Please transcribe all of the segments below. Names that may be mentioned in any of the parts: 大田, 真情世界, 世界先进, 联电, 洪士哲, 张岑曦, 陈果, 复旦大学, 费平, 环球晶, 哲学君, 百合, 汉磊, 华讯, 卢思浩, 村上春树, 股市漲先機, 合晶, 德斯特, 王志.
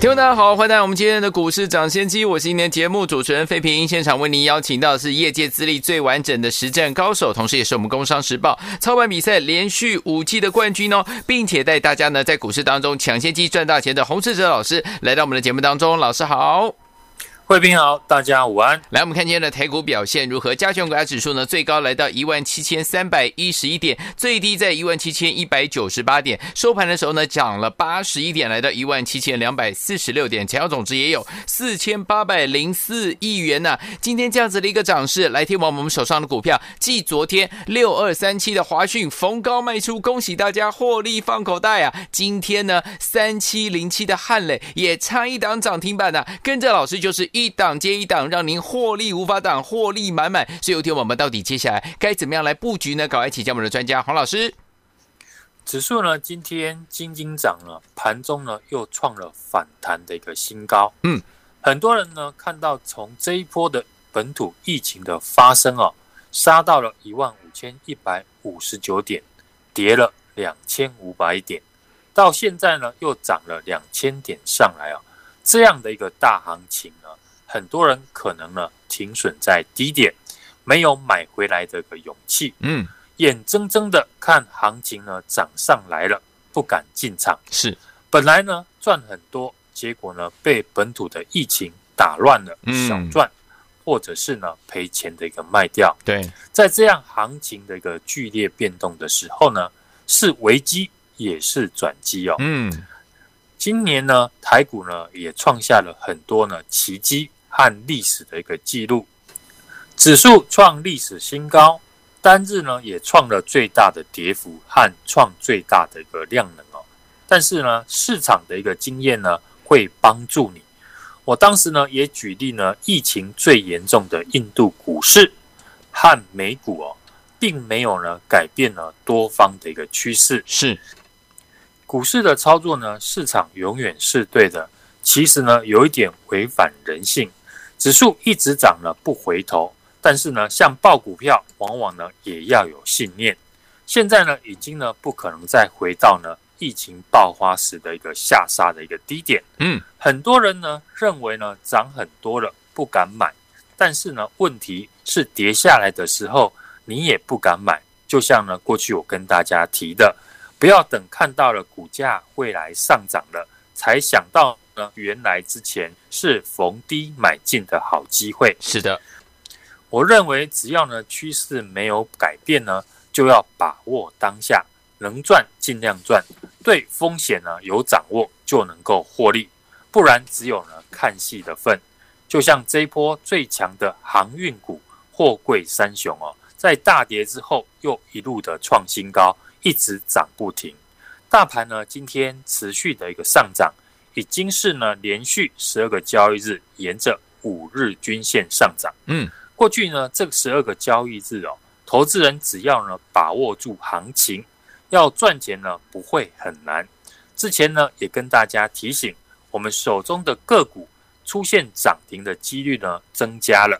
听众大家好，欢迎来到我们今天的股市涨先机，我是今天节目主持人费平。现场为您邀请到的是业界资历最完整的实战高手，同时也是我们工商时报操盘比赛连续5季的冠军哦，并且带大家呢在股市当中抢先机赚大钱的洪士哲老师来到我们的节目当中。老师好。贵宾好，大家午安。来，我们看今天的台股表现如何？加权股价指数呢，最高来到 17,311 点，最低在 17,198 点，收盘的时候呢，涨了81点，来到 17,246 点，成交总值也有4804亿元啊。今天这样子的一个涨势，来听完我们手上的股票，继昨天6237的华讯逢高卖出，恭喜大家获利放口袋啊。今天呢，3707的汉磊也差一档涨停板啊，跟着老师就是一档接一档，让您获利无法挡，获利满满。所以有天我们到底接下来该怎么样来布局呢？赶快请教我们的专家黄老师。指数呢，今天轻轻涨了，盘中呢又创了反弹的一个新高。很多人呢看到从这一波的本土疫情的发生哦，杀到了15159点，跌了2500点，到现在呢又涨了2000点上来哦。这样的一个大行情呢，很多人可能呢停损在低点，没有买回来的一个勇气，眼睁睁的看行情呢涨上来了，不敢进场。是，本来呢赚很多，结果呢被本土的疫情打乱了，小赚或者是呢赔钱的一个卖掉。对，在这样行情的一个剧烈变动的时候呢，是危机也是转机哦。今年呢，台股呢也创下了很多呢奇迹和历史的一个记录，指数创历史新高，单日呢也创了最大的跌幅和创最大的一个量能哦。但是呢，市场的一个经验呢会帮助你。我当时呢也举例呢，疫情最严重的印度股市和美股哦，并没有呢改变了多方的一个趋势。是。股市的操作呢，市场永远是对的，其实呢有一点违反人性。指数一直涨了不回头，但是呢像爆股票往往呢也要有信念。现在呢已经呢不可能再回到呢疫情爆发时的一个下杀的一个低点。很多人呢认为呢涨很多了不敢买，但是呢问题是跌下来的时候你也不敢买。就像呢过去我跟大家提的，不要等看到了股价未来上涨了，才想到呢原来之前是逢低买进的好机会。是的，我认为只要呢趋势没有改变呢，就要把握当下，能赚尽量赚，对风险呢有掌握就能够获利，不然只有呢看戏的份。就像这一波最强的航运股货柜三雄哦，在大跌之后又一路的创新高，一直涨不停。大盘呢今天持续的一个上涨，已经是呢连续12个交易日沿着5日均线上涨。过去呢这12个交易日哦，投资人只要呢把握住行情，要赚钱呢不会很难。之前呢也跟大家提醒，我们手中的个股出现涨停的几率呢增加了。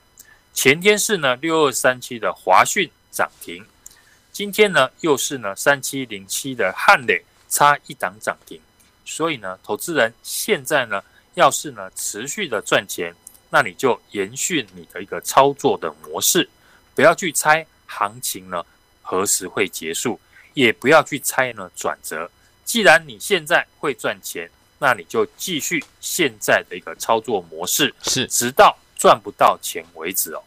前天是呢6237的华讯涨停。今天呢，又是呢3707的汉磊差一档涨停，所以呢，投资人现在呢，要是呢持续的赚钱，那你就延续你的一个操作的模式，不要去猜行情呢何时会结束，也不要去猜呢转折。既然你现在会赚钱，那你就继续现在的一个操作模式，是直到赚不到钱为止哦。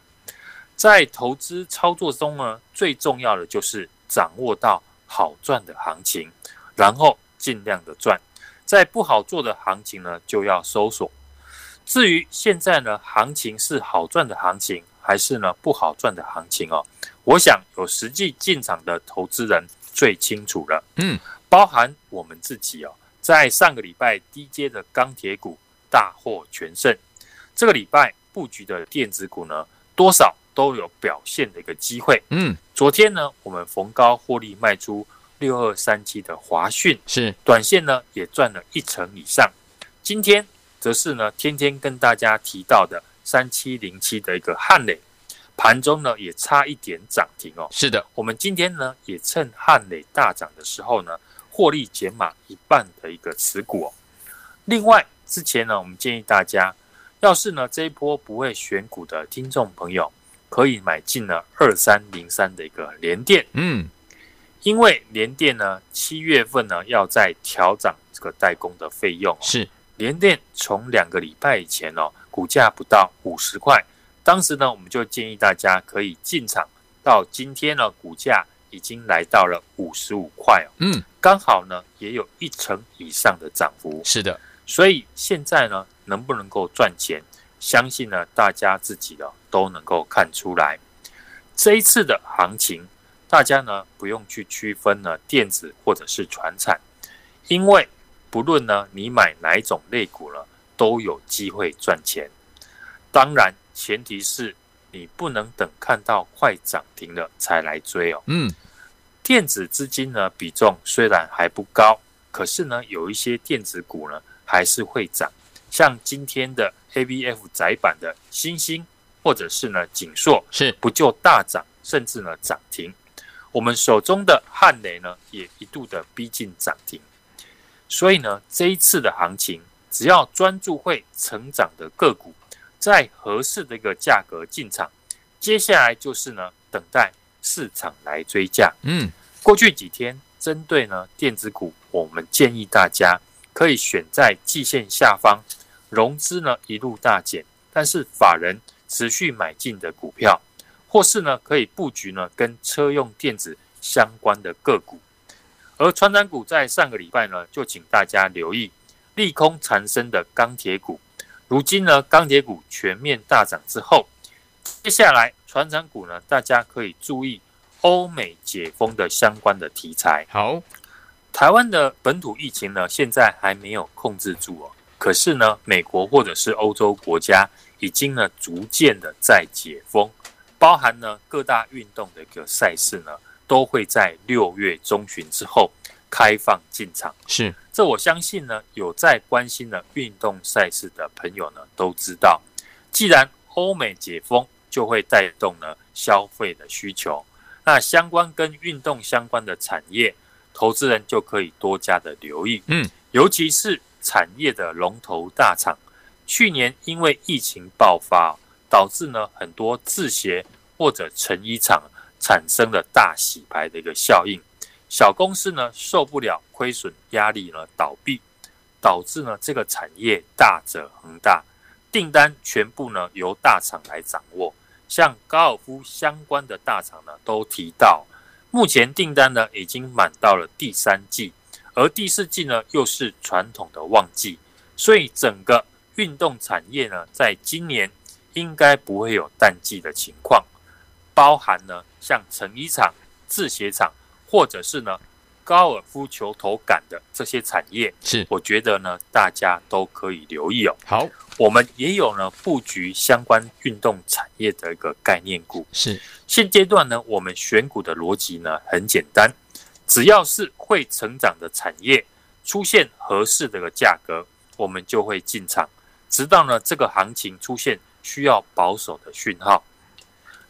在投资操作中呢，最重要的就是掌握到好赚的行情，然后尽量的赚。在不好做的行情呢，就要搜索。至于现在呢，行情是好赚的行情，还是呢不好赚的行情哦？我想有实际进场的投资人最清楚了。包含我们自己哦，在上个礼拜低阶的钢铁股大获全胜，这个礼拜布局的电子股呢，多少都有表现的一个机会。嗯，昨天呢，我们逢高获利卖出6237的华讯，是短线呢也赚了1成以上。今天则是呢，天天跟大家提到的3707的一个汉磊，盘中呢也差一点涨停哦。是的，我们今天呢也趁汉磊大涨的时候呢，获利减码1半的一个持股哦。另外，之前呢我们建议大家，要是呢这一波不会选股的听众朋友，可以买进了2303的一个联电。嗯，因为联电呢7月份呢要再调涨这个代工的费用哦。是，联电从2个礼拜以前哦，股价不到50块，当时呢我们就建议大家可以进场，到今天呢股价已经来到了55块哦。嗯，刚好呢也有1成以上的涨幅。是的，所以现在呢能不能够赚钱，相信呢大家自己的都能够看出来。这一次的行情，大家呢不用去区分呢电子或者是传产，因为不论呢你买哪一种类股呢，都有机会赚钱。当然前提是你不能等看到快涨停了才来追哦。嗯，电子资金呢比重虽然还不高，可是呢有一些电子股呢还是会涨，像今天的 ABF 载板的新兴或者是呢景硕，是不就大涨，甚至呢涨停。我们手中的汉磊呢也一度的逼近涨停。所以呢这一次的行情，只要专注会成长的个股，在合适的一个价格进场，接下来就是呢等待市场来追价。嗯，过去几天针对呢电子股，我们建议大家可以选在季线下方，融资呢一路大减，但是法人持续买进的股票，或是呢可以布局呢跟车用电子相关的个股。而传产股在上个礼拜呢就请大家留意利空缠身的钢铁股，如今呢钢铁股全面大涨之后，接下来传产股呢大家可以注意欧美解封的相关的题材。好，台湾的本土疫情呢现在还没有控制住哦，可是呢美国或者是欧洲国家已经呢逐渐的在解封，包含呢各大运动的一个赛事呢都会在6月中旬之后开放进场。是，这我相信呢有在关心呢运动赛事的朋友呢都知道，既然欧美解封，就会带动呢消费的需求，那相关跟运动相关的产业，投资人就可以多加的留意。嗯，尤其是产业的龙头大厂，去年因为疫情爆发，导致呢很多制鞋或者成衣厂产生了大洗牌的一个效应，小公司呢受不了亏损压力呢倒闭，导致呢这个产业大者恒大，订单全部呢由大厂来掌握，像高尔夫相关的大厂呢都提到，目前订单呢已经满到了第3季，而第4季呢又是传统的旺季，所以整个运动产业呢在今年应该不会有淡季的情况，包含呢像成衣厂、制鞋厂或者是呢高尔夫球投杆的这些产业，是我觉得呢大家都可以留意哦。好，我们也有呢布局相关运动产业的一个概念股。是，现阶段呢我们选股的逻辑呢很简单，只要是会成长的产业出现合适的一个价格，我们就会进场，直到呢这个行情出现需要保守的讯号。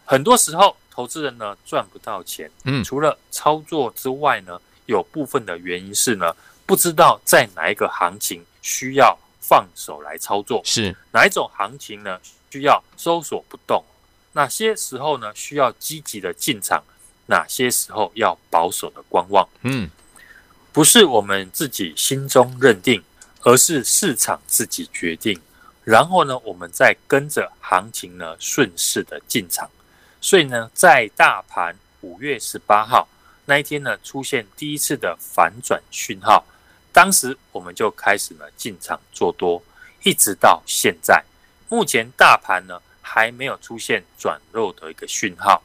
很多时候投资人呢赚不到钱，除了操作之外呢，有部分的原因是呢不知道在哪一个行情需要放手来操作，是哪一种行情呢需要收缩不动，哪些时候呢需要积极的进场，哪些时候要保守的观望。嗯，不是我们自己心中认定，而是市场自己决定，然后呢我们再跟着行情呢顺势的进场。所以呢在大盘5月18号那一天呢出现第一次的反转讯号，当时我们就开始呢进场做多，一直到现在。目前大盘呢还没有出现转弱的一个讯号，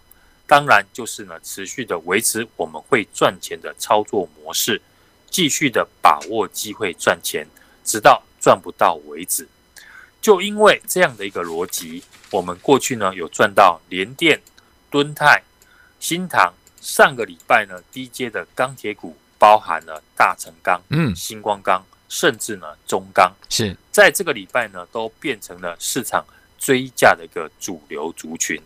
当然就是呢持续的维持我们会赚钱的操作模式，继续的把握机会赚钱，直到赚不到为止。就因为这样的一个逻辑，我们过去呢有赚到联电、敦泰、新唐，上个礼拜呢低阶的钢铁股包含了大成钢、星光钢，甚至呢中钢，是在这个礼拜呢都变成了市场追价的一个主流族群。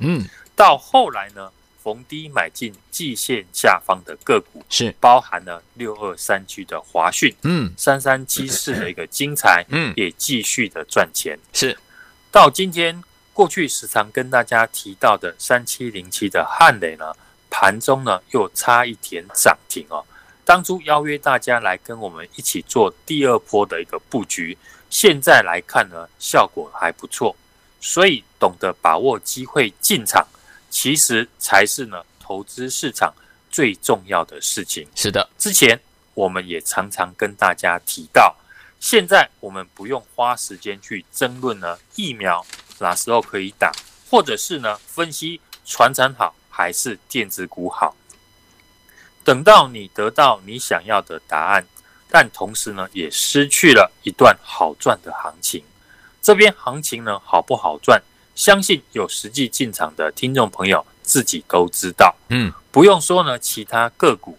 到后来呢逢低买进季线下方的个股，是包含了6237的华讯，3374的一个精材，也继续的赚钱。是到今天过去时常跟大家提到的3707的汉磊呢，盘中呢又差一点涨停哦。当初邀约大家来跟我们一起做第二波的一个布局，现在来看呢效果还不错，所以懂得把握机会进场，其实才是呢投资市场最重要的事情。是的，之前我们也常常跟大家提到，现在我们不用花时间去争论呢疫苗哪时候可以打，或者是呢分析传产好还是电子股好。等到你得到你想要的答案，但同时呢也失去了一段好赚的行情。这边行情呢好不好赚，相信有实际进场的听众朋友自己都知道，不用说呢其他个股。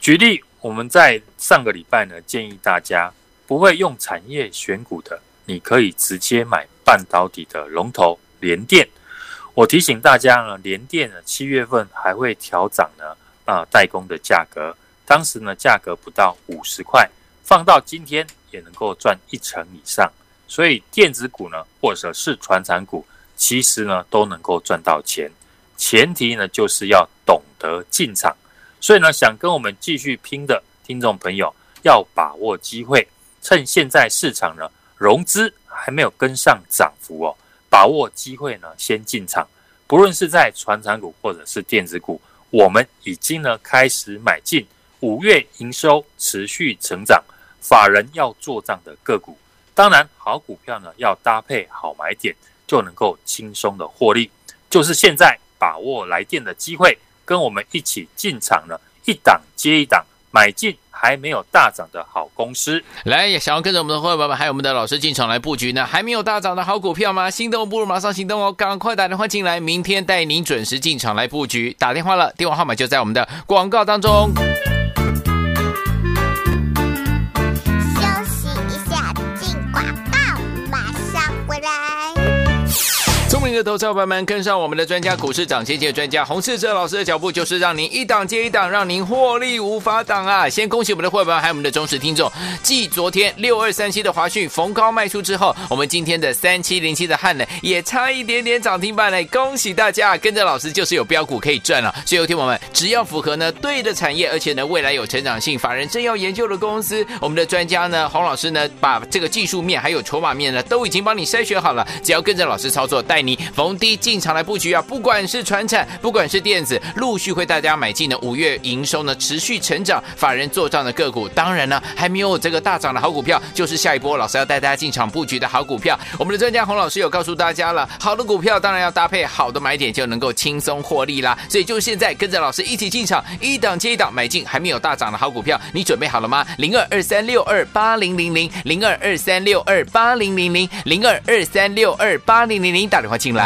举例，我们在上个礼拜呢建议大家，不会用产业选股的，你可以直接买半导体的龙头联电。我提醒大家呢，联电呢7月份还会调涨呢代工的价格，当时呢价格不到50块，放到今天也能够赚1成以上。所以电子股呢，或者是传产股，其实呢都能够赚到钱，前提呢就是要懂得进场。所以呢，想跟我们继续拼的听众朋友，要把握机会，趁现在市场呢融资还没有跟上涨幅哦，把握机会呢先进场。不论是在传产股或者是电子股，我们已经呢开始买进5月营收持续成长、法人要做账的个股。当然好股票呢要搭配好买点，就能够轻松的获利。就是现在把握来电的机会，跟我们一起进场呢，一档接一档买进还没有大涨的好公司。来，想要跟着我们的伙伴们还有我们的老师进场来布局呢，还没有大涨的好股票吗？心动不如马上行动哦，赶快打电话进来，明天带您准时进场来布局。打电话了，电话号码就在我们的广告当中。投资伙伴们，跟上我们的专家股市长先见专家洪士哲老师的脚步，就是让您一档接一档，让您获利无法挡啊！先恭喜我们的伙伴还有我们的忠实听众，继昨天6237的华讯逢高卖出之后，我们今天的3707的汉磊也差一点点涨停板嘞！恭喜大家，跟着老师就是有标股可以赚了。所以有听我们，只要符合呢对的产业，而且呢未来有成长性、法人正要研究的公司，我们的专家呢洪老师呢把这个技术面还有筹码面呢都已经帮你筛选好了，只要跟着老师操作，带你逢低进场来布局啊！不管是传产，不管是电子，陆续会大家买进的5月营收呢持续成长、法人做账的个股。当然呢，还没有这个大涨的好股票，就是下一波老师要带大家进场布局的好股票。我们的专家洪老师有告诉大家了，好的股票当然要搭配好的买点，就能够轻松获利啦。所以就现在跟着老师一起进场，一档接一档买进还没有大涨的好股票，你准备好了吗？0223628000 0223628000 0223628000，打电话进来。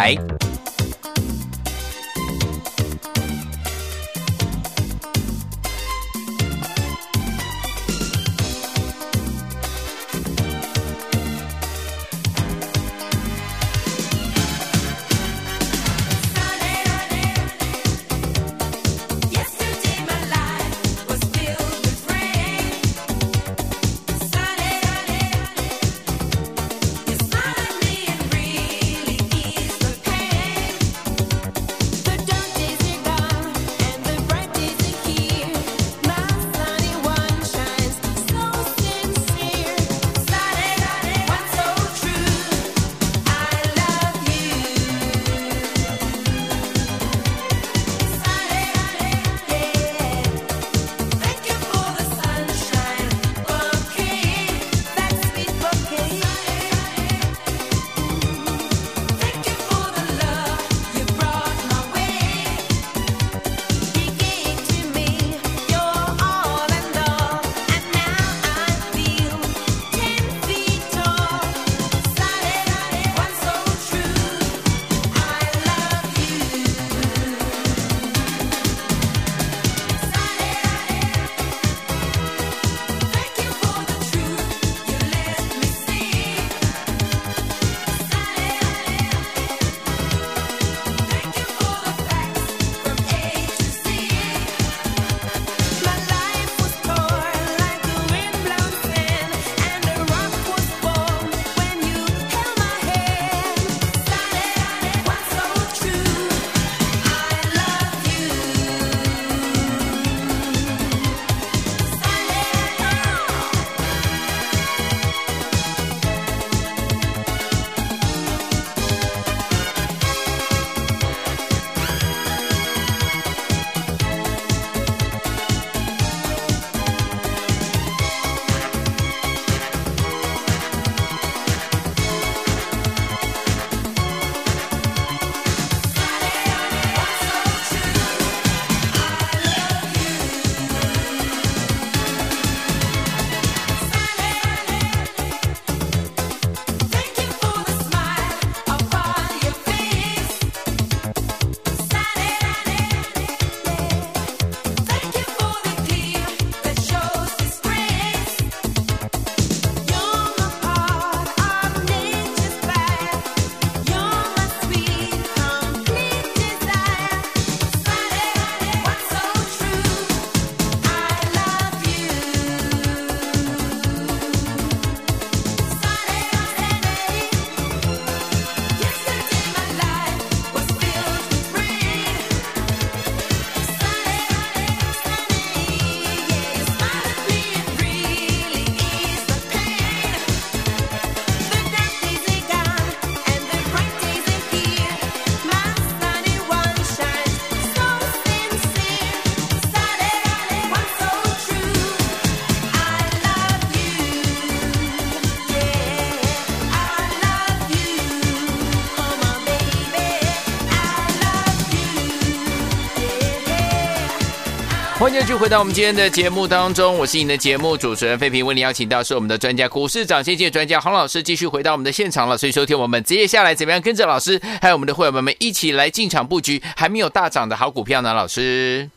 欢迎继续回到我们今天的节目当中，我是你的节目主持人费平，为你邀请到是我们的专家股市涨先见专家洪老师继续回到我们的现场了。所以收听我们接下来怎么样跟着老师还有我们的会员们一起来进场布局还没有大涨的好股票呢？老师，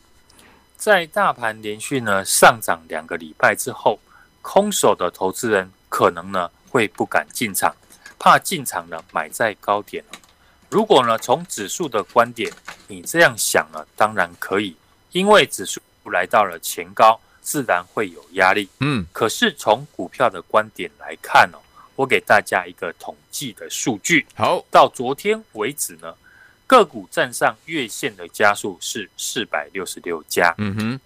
在大盘连续呢上涨2个礼拜之后，空手的投资人可能呢会不敢进场，怕进场呢买在高点。如果呢从指数的观点你这样想呢，当然可以，因为指数来到了前高，自然会有压力。可是从股票的观点来看哦，我给大家一个统计的数据。好，到昨天为止呢，个股站上月线的家数是466家，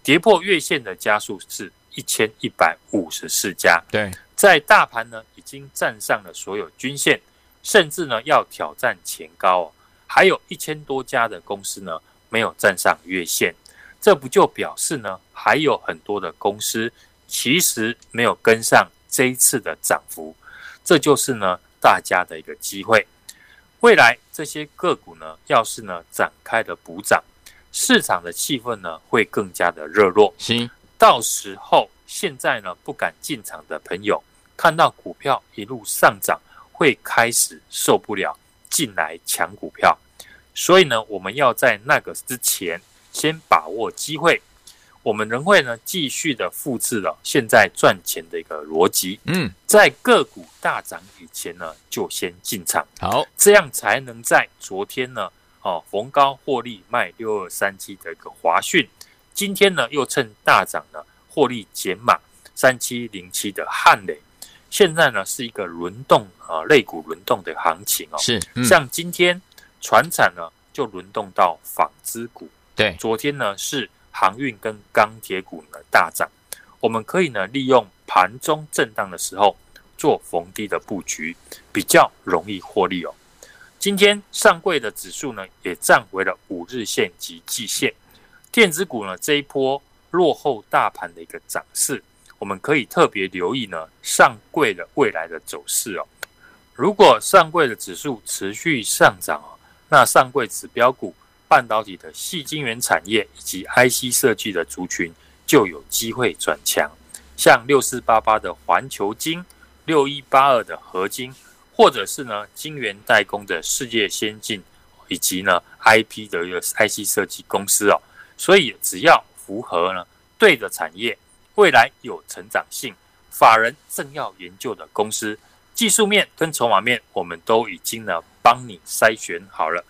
跌破月线的家数是1154家。对，在大盘呢已经站上了所有均线，甚至呢要挑战前高哦。还有1000多家的公司呢没有站上月线。这不就表示呢，还有很多的公司其实没有跟上这一次的涨幅，这就是呢大家的一个机会。未来这些个股呢，要是呢展开的补涨，市场的气氛呢会更加的热络。到时候现在呢不敢进场的朋友，看到股票一路上涨，会开始受不了，进来抢股票。所以呢，我们要在那个之前，先把握机会。我们仍会呢继续的复制了现在赚钱的一个逻辑。在个股大涨以前呢，就先进场。好，这样才能在昨天呢，逢高获利卖6237的一个华讯，今天呢又趁大涨呢获利减码3707的汉磊。现在呢是一个轮动类股轮动的行情哦。像今天传产呢就轮动到纺织股。对，昨天呢是航运跟钢铁股的大涨，我们可以呢利用盘中震荡的时候做逢低的布局，比较容易获利哦。今天上柜的指数呢也站回了5日线及季线，电子股呢这一波落后大盘的一个涨势，我们可以特别留意呢上柜的未来的走势哦。如果上柜的指数持续上涨哦，那上柜指标股、半导体的矽晶圆产业以及 IC 设计的族群就有机会转强，像6488的环球晶、6182的合晶，或者是呢晶圆代工的世界先进，以及呢 IP 的 IC 设计公司哦。所以只要符合呢对的产业，未来有成长性，法人正要研究的公司，技术面跟筹码面我们都已经呢帮你筛选好了。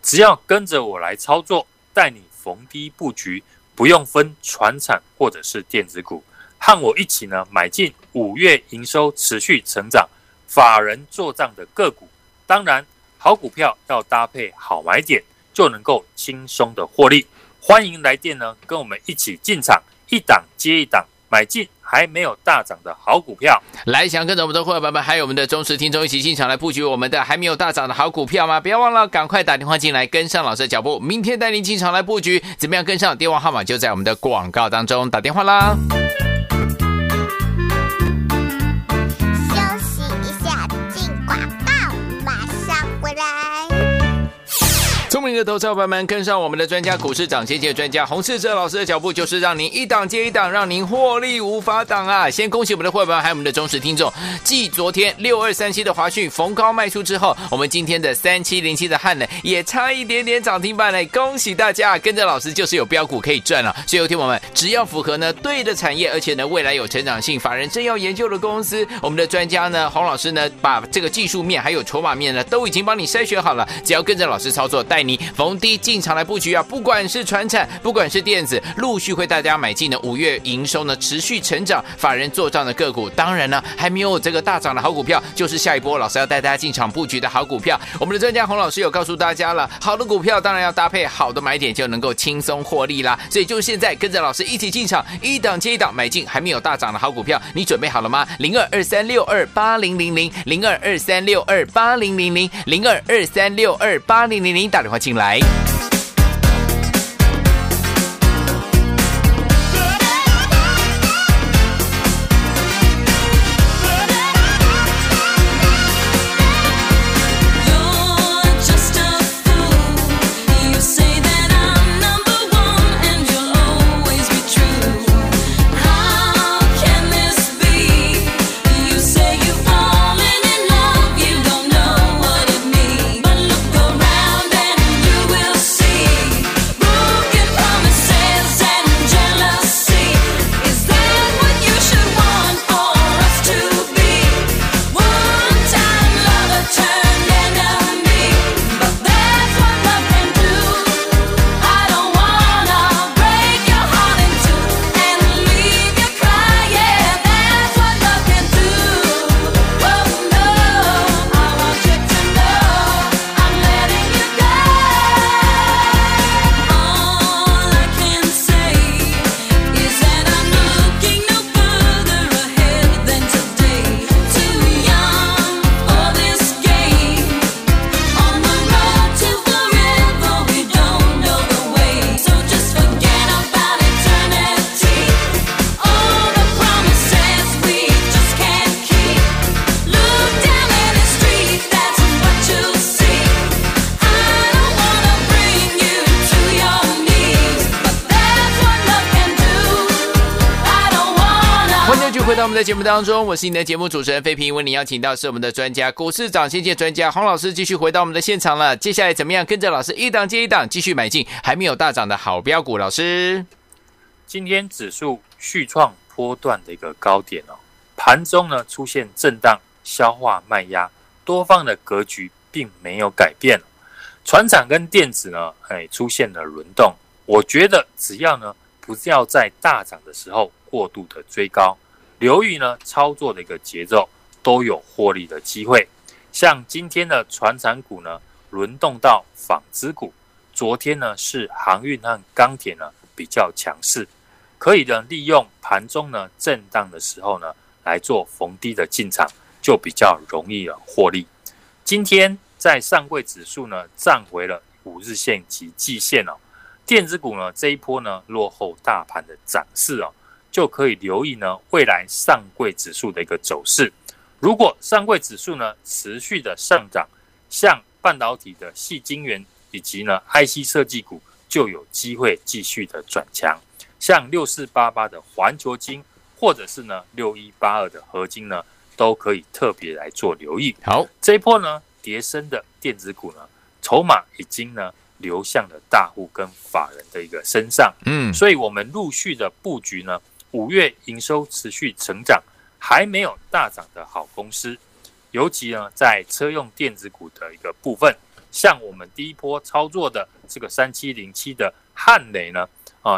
只要跟着我来操作，带你逢低布局，不用分传产或者是电子股，和我一起呢买进5月营收持续成长、法人做账的个股。当然，好股票要搭配好买点，就能够轻松的获利。欢迎来电呢，跟我们一起进场，一档接一档买进还没有大涨的好股票。来，想跟着我们的会员们还有我们的忠实听众一起进场来布局我们的还没有大涨的好股票吗？不要忘了赶快打电话进来跟上老师的脚步，明天带您进场来布局，怎么样跟上？电话号码就在我们的广告当中，打电话啦。休息一下，进广告，马上回来。聪明的投资伙伴们，跟上我们的专家股市涨先见专家洪士哲老师的脚步，就是让您一档接一档，让您获利无法挡啊！先恭喜我们的伙伴还有我们的忠实听众，继昨天6237的华讯逢高卖出之后，我们今天的3707的汉磊也差一点点涨停板嘞！恭喜大家，跟着老师就是有标股可以赚了。所以有听我们，只要符合呢对的产业，而且呢未来有成长性、法人正要研究的公司，我们的专家呢洪老师呢把这个技术面还有筹码面呢都已经帮你筛选好了，只要跟着老师操作，带你逢低进场来布局啊！不管是传产，不管是电子，陆续会大家买进的5月营收呢持续成长、法人做账的个股。当然呢，还没有这个大涨的好股票，就是下一波老师要带大家进场布局的好股票。我们的专家洪老师有告诉大家了，好的股票当然要搭配好的买点，就能够轻松获利啦。所以就是现在跟着老师一起进场，一档接一档买进还没有大涨的好股票，你准备好了吗？0223628000 0223628000 0223628000打电话进来。回到我们的节目当中，我是你的节目主持人费平，为你邀请到是我们的专家股市涨先见专家洪老师继续回到我们的现场了。接下来怎么样跟着老师一档接一档继续买进还没有大涨的好标股？老师，今天指数续创波段的一个高点哦，盘中呢出现震荡消化卖压，多方的格局并没有改变。传产跟电子呢出现了轮动，我觉得只要呢不要在大涨的时候过度的追高，留意呢操作的一个节奏，都有获利的机会。像今天的传产股呢轮动到纺织股，昨天呢是航运和钢铁呢比较强势，可以呢利用盘中呢震荡的时候呢来做逢低的进场，就比较容易了获利。今天在上柜指数呢站回了五日线及季线哦。电子股呢这一波呢落后大盘的涨势哦，就可以留意呢未来上柜指数的一个走势。如果上柜指数呢持续的上涨，像半导体的矽晶圆以及呢 IC 设计股就有机会继续的转强，像6488的环球晶或者是呢6182的合晶呢都可以特别来做留意。好，这一波呢跌升的电子股呢筹码已经呢流向了大户跟法人的一个身上，所以我们陆续的布局呢5月营收持续成长还没有大涨的好公司，尤其呢在车用电子股的一个部分，像我们第一波操作的这个3707的汉磊呢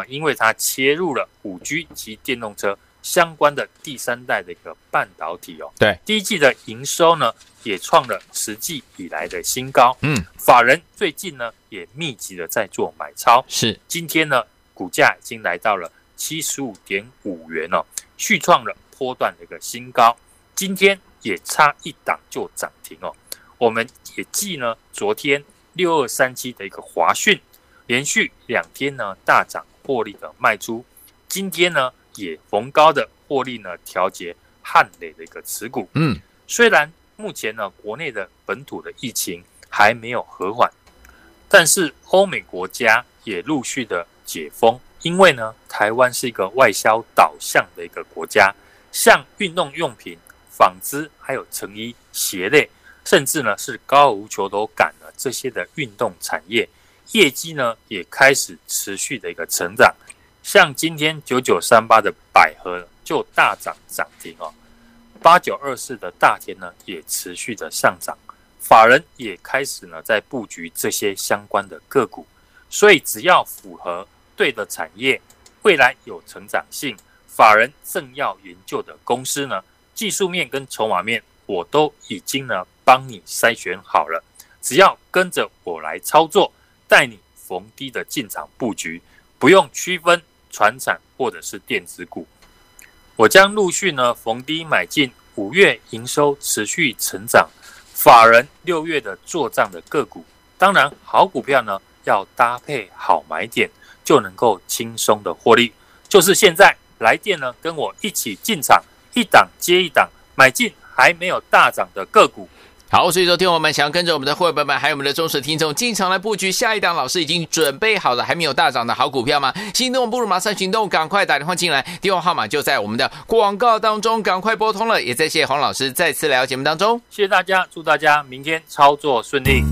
因为它切入了 5G 及电动车相关的第三代的一个半导体哦，对，第一季的营收呢也创了实际以来的新高，法人最近呢也密集的在做买超，是，今天呢股价已经来到了 75.5 元哦，续创了波段的一个新高，今天也差一档就涨停哦。我们也继呢昨天6237的一个华讯连续两天呢大涨获利的卖出，今天呢也逢高的获利呢调节汉磊的一个持股。虽然目前呢国内的本土的疫情还没有和缓，但是欧美国家也陆续的解封，因为呢台湾是一个外销导向的一个国家，像运动用品、纺织还有成衣、鞋类，甚至呢是高尔夫球头杆呢这些的运动产业业绩呢也开始持续的一个成长，像今天9938的百合就大涨涨停哦，8924的大田呢也持续的上涨，法人也开始呢在布局这些相关的个股，所以只要符合对的产业，未来有成长性，法人正要研究的公司呢，技术面跟筹码面我都已经呢帮你筛选好了，只要跟着我来操作，带你逢低的进场布局，不用区分传产或者是电子股。我将陆续呢逢低买进5月营收持续成长，法人6月的做账的个股，当然好股票呢要搭配好买点，就能够轻松的获利。就是现在来电呢跟我一起进场，一档接一档买进还没有大涨的个股。好，所以说听我们想要跟着我们的会员朋友们还有我们的忠实听众进场来布局下一档老师已经准备好了还没有大涨的好股票吗？心动不如马上行动，赶快打电话进来，电话号码就在我们的广告当中，赶快拨通了。也再谢洪老师再次来到节目当中，谢谢大家，祝大家明天操作顺利。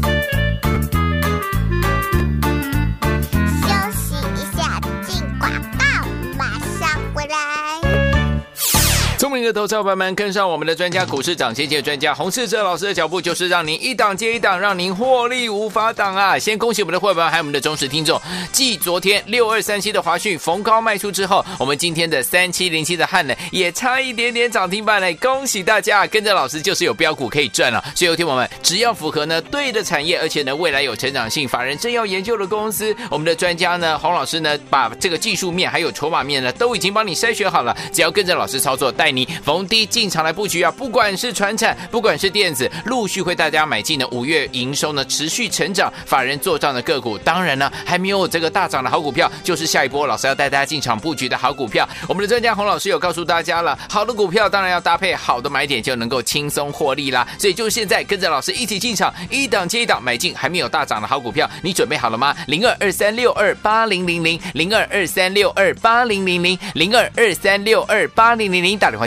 聪明的投资伙伴们，跟上我们的专家股市涨先见专家洪士哲老师的脚步，就是让您一档接一档，让您获利无法挡啊！先恭喜我们的伙伴还有我们的忠实听众，继昨天6237的华讯逢高卖出之后，我们今天的3707的汉磊也差一点点涨停板嘞！恭喜大家，跟着老师就是有标股可以赚了。所以有听我们，只要符合呢对的产业，而且呢未来有成长性，法人正要研究的公司，我们的专家呢洪老师呢把这个技术面还有筹码面呢都已经帮你筛选好了，只要跟着老师操作，带你逢低进场来布局啊！不管是传产，不管是电子，陆续为大家买进的5月营收呢持续成长，法人做账的个股，当然呢还没有这个大涨的好股票，就是下一波老师要带大家进场布局的好股票。我们的专家洪老师有告诉大家了，好的股票当然要搭配好的买点，就能够轻松获利啦。所以就现在跟着老师一起进场，一档接一档买进还没有大涨的好股票，你准备好了吗？0223628000 0223628000 0223628000打电话。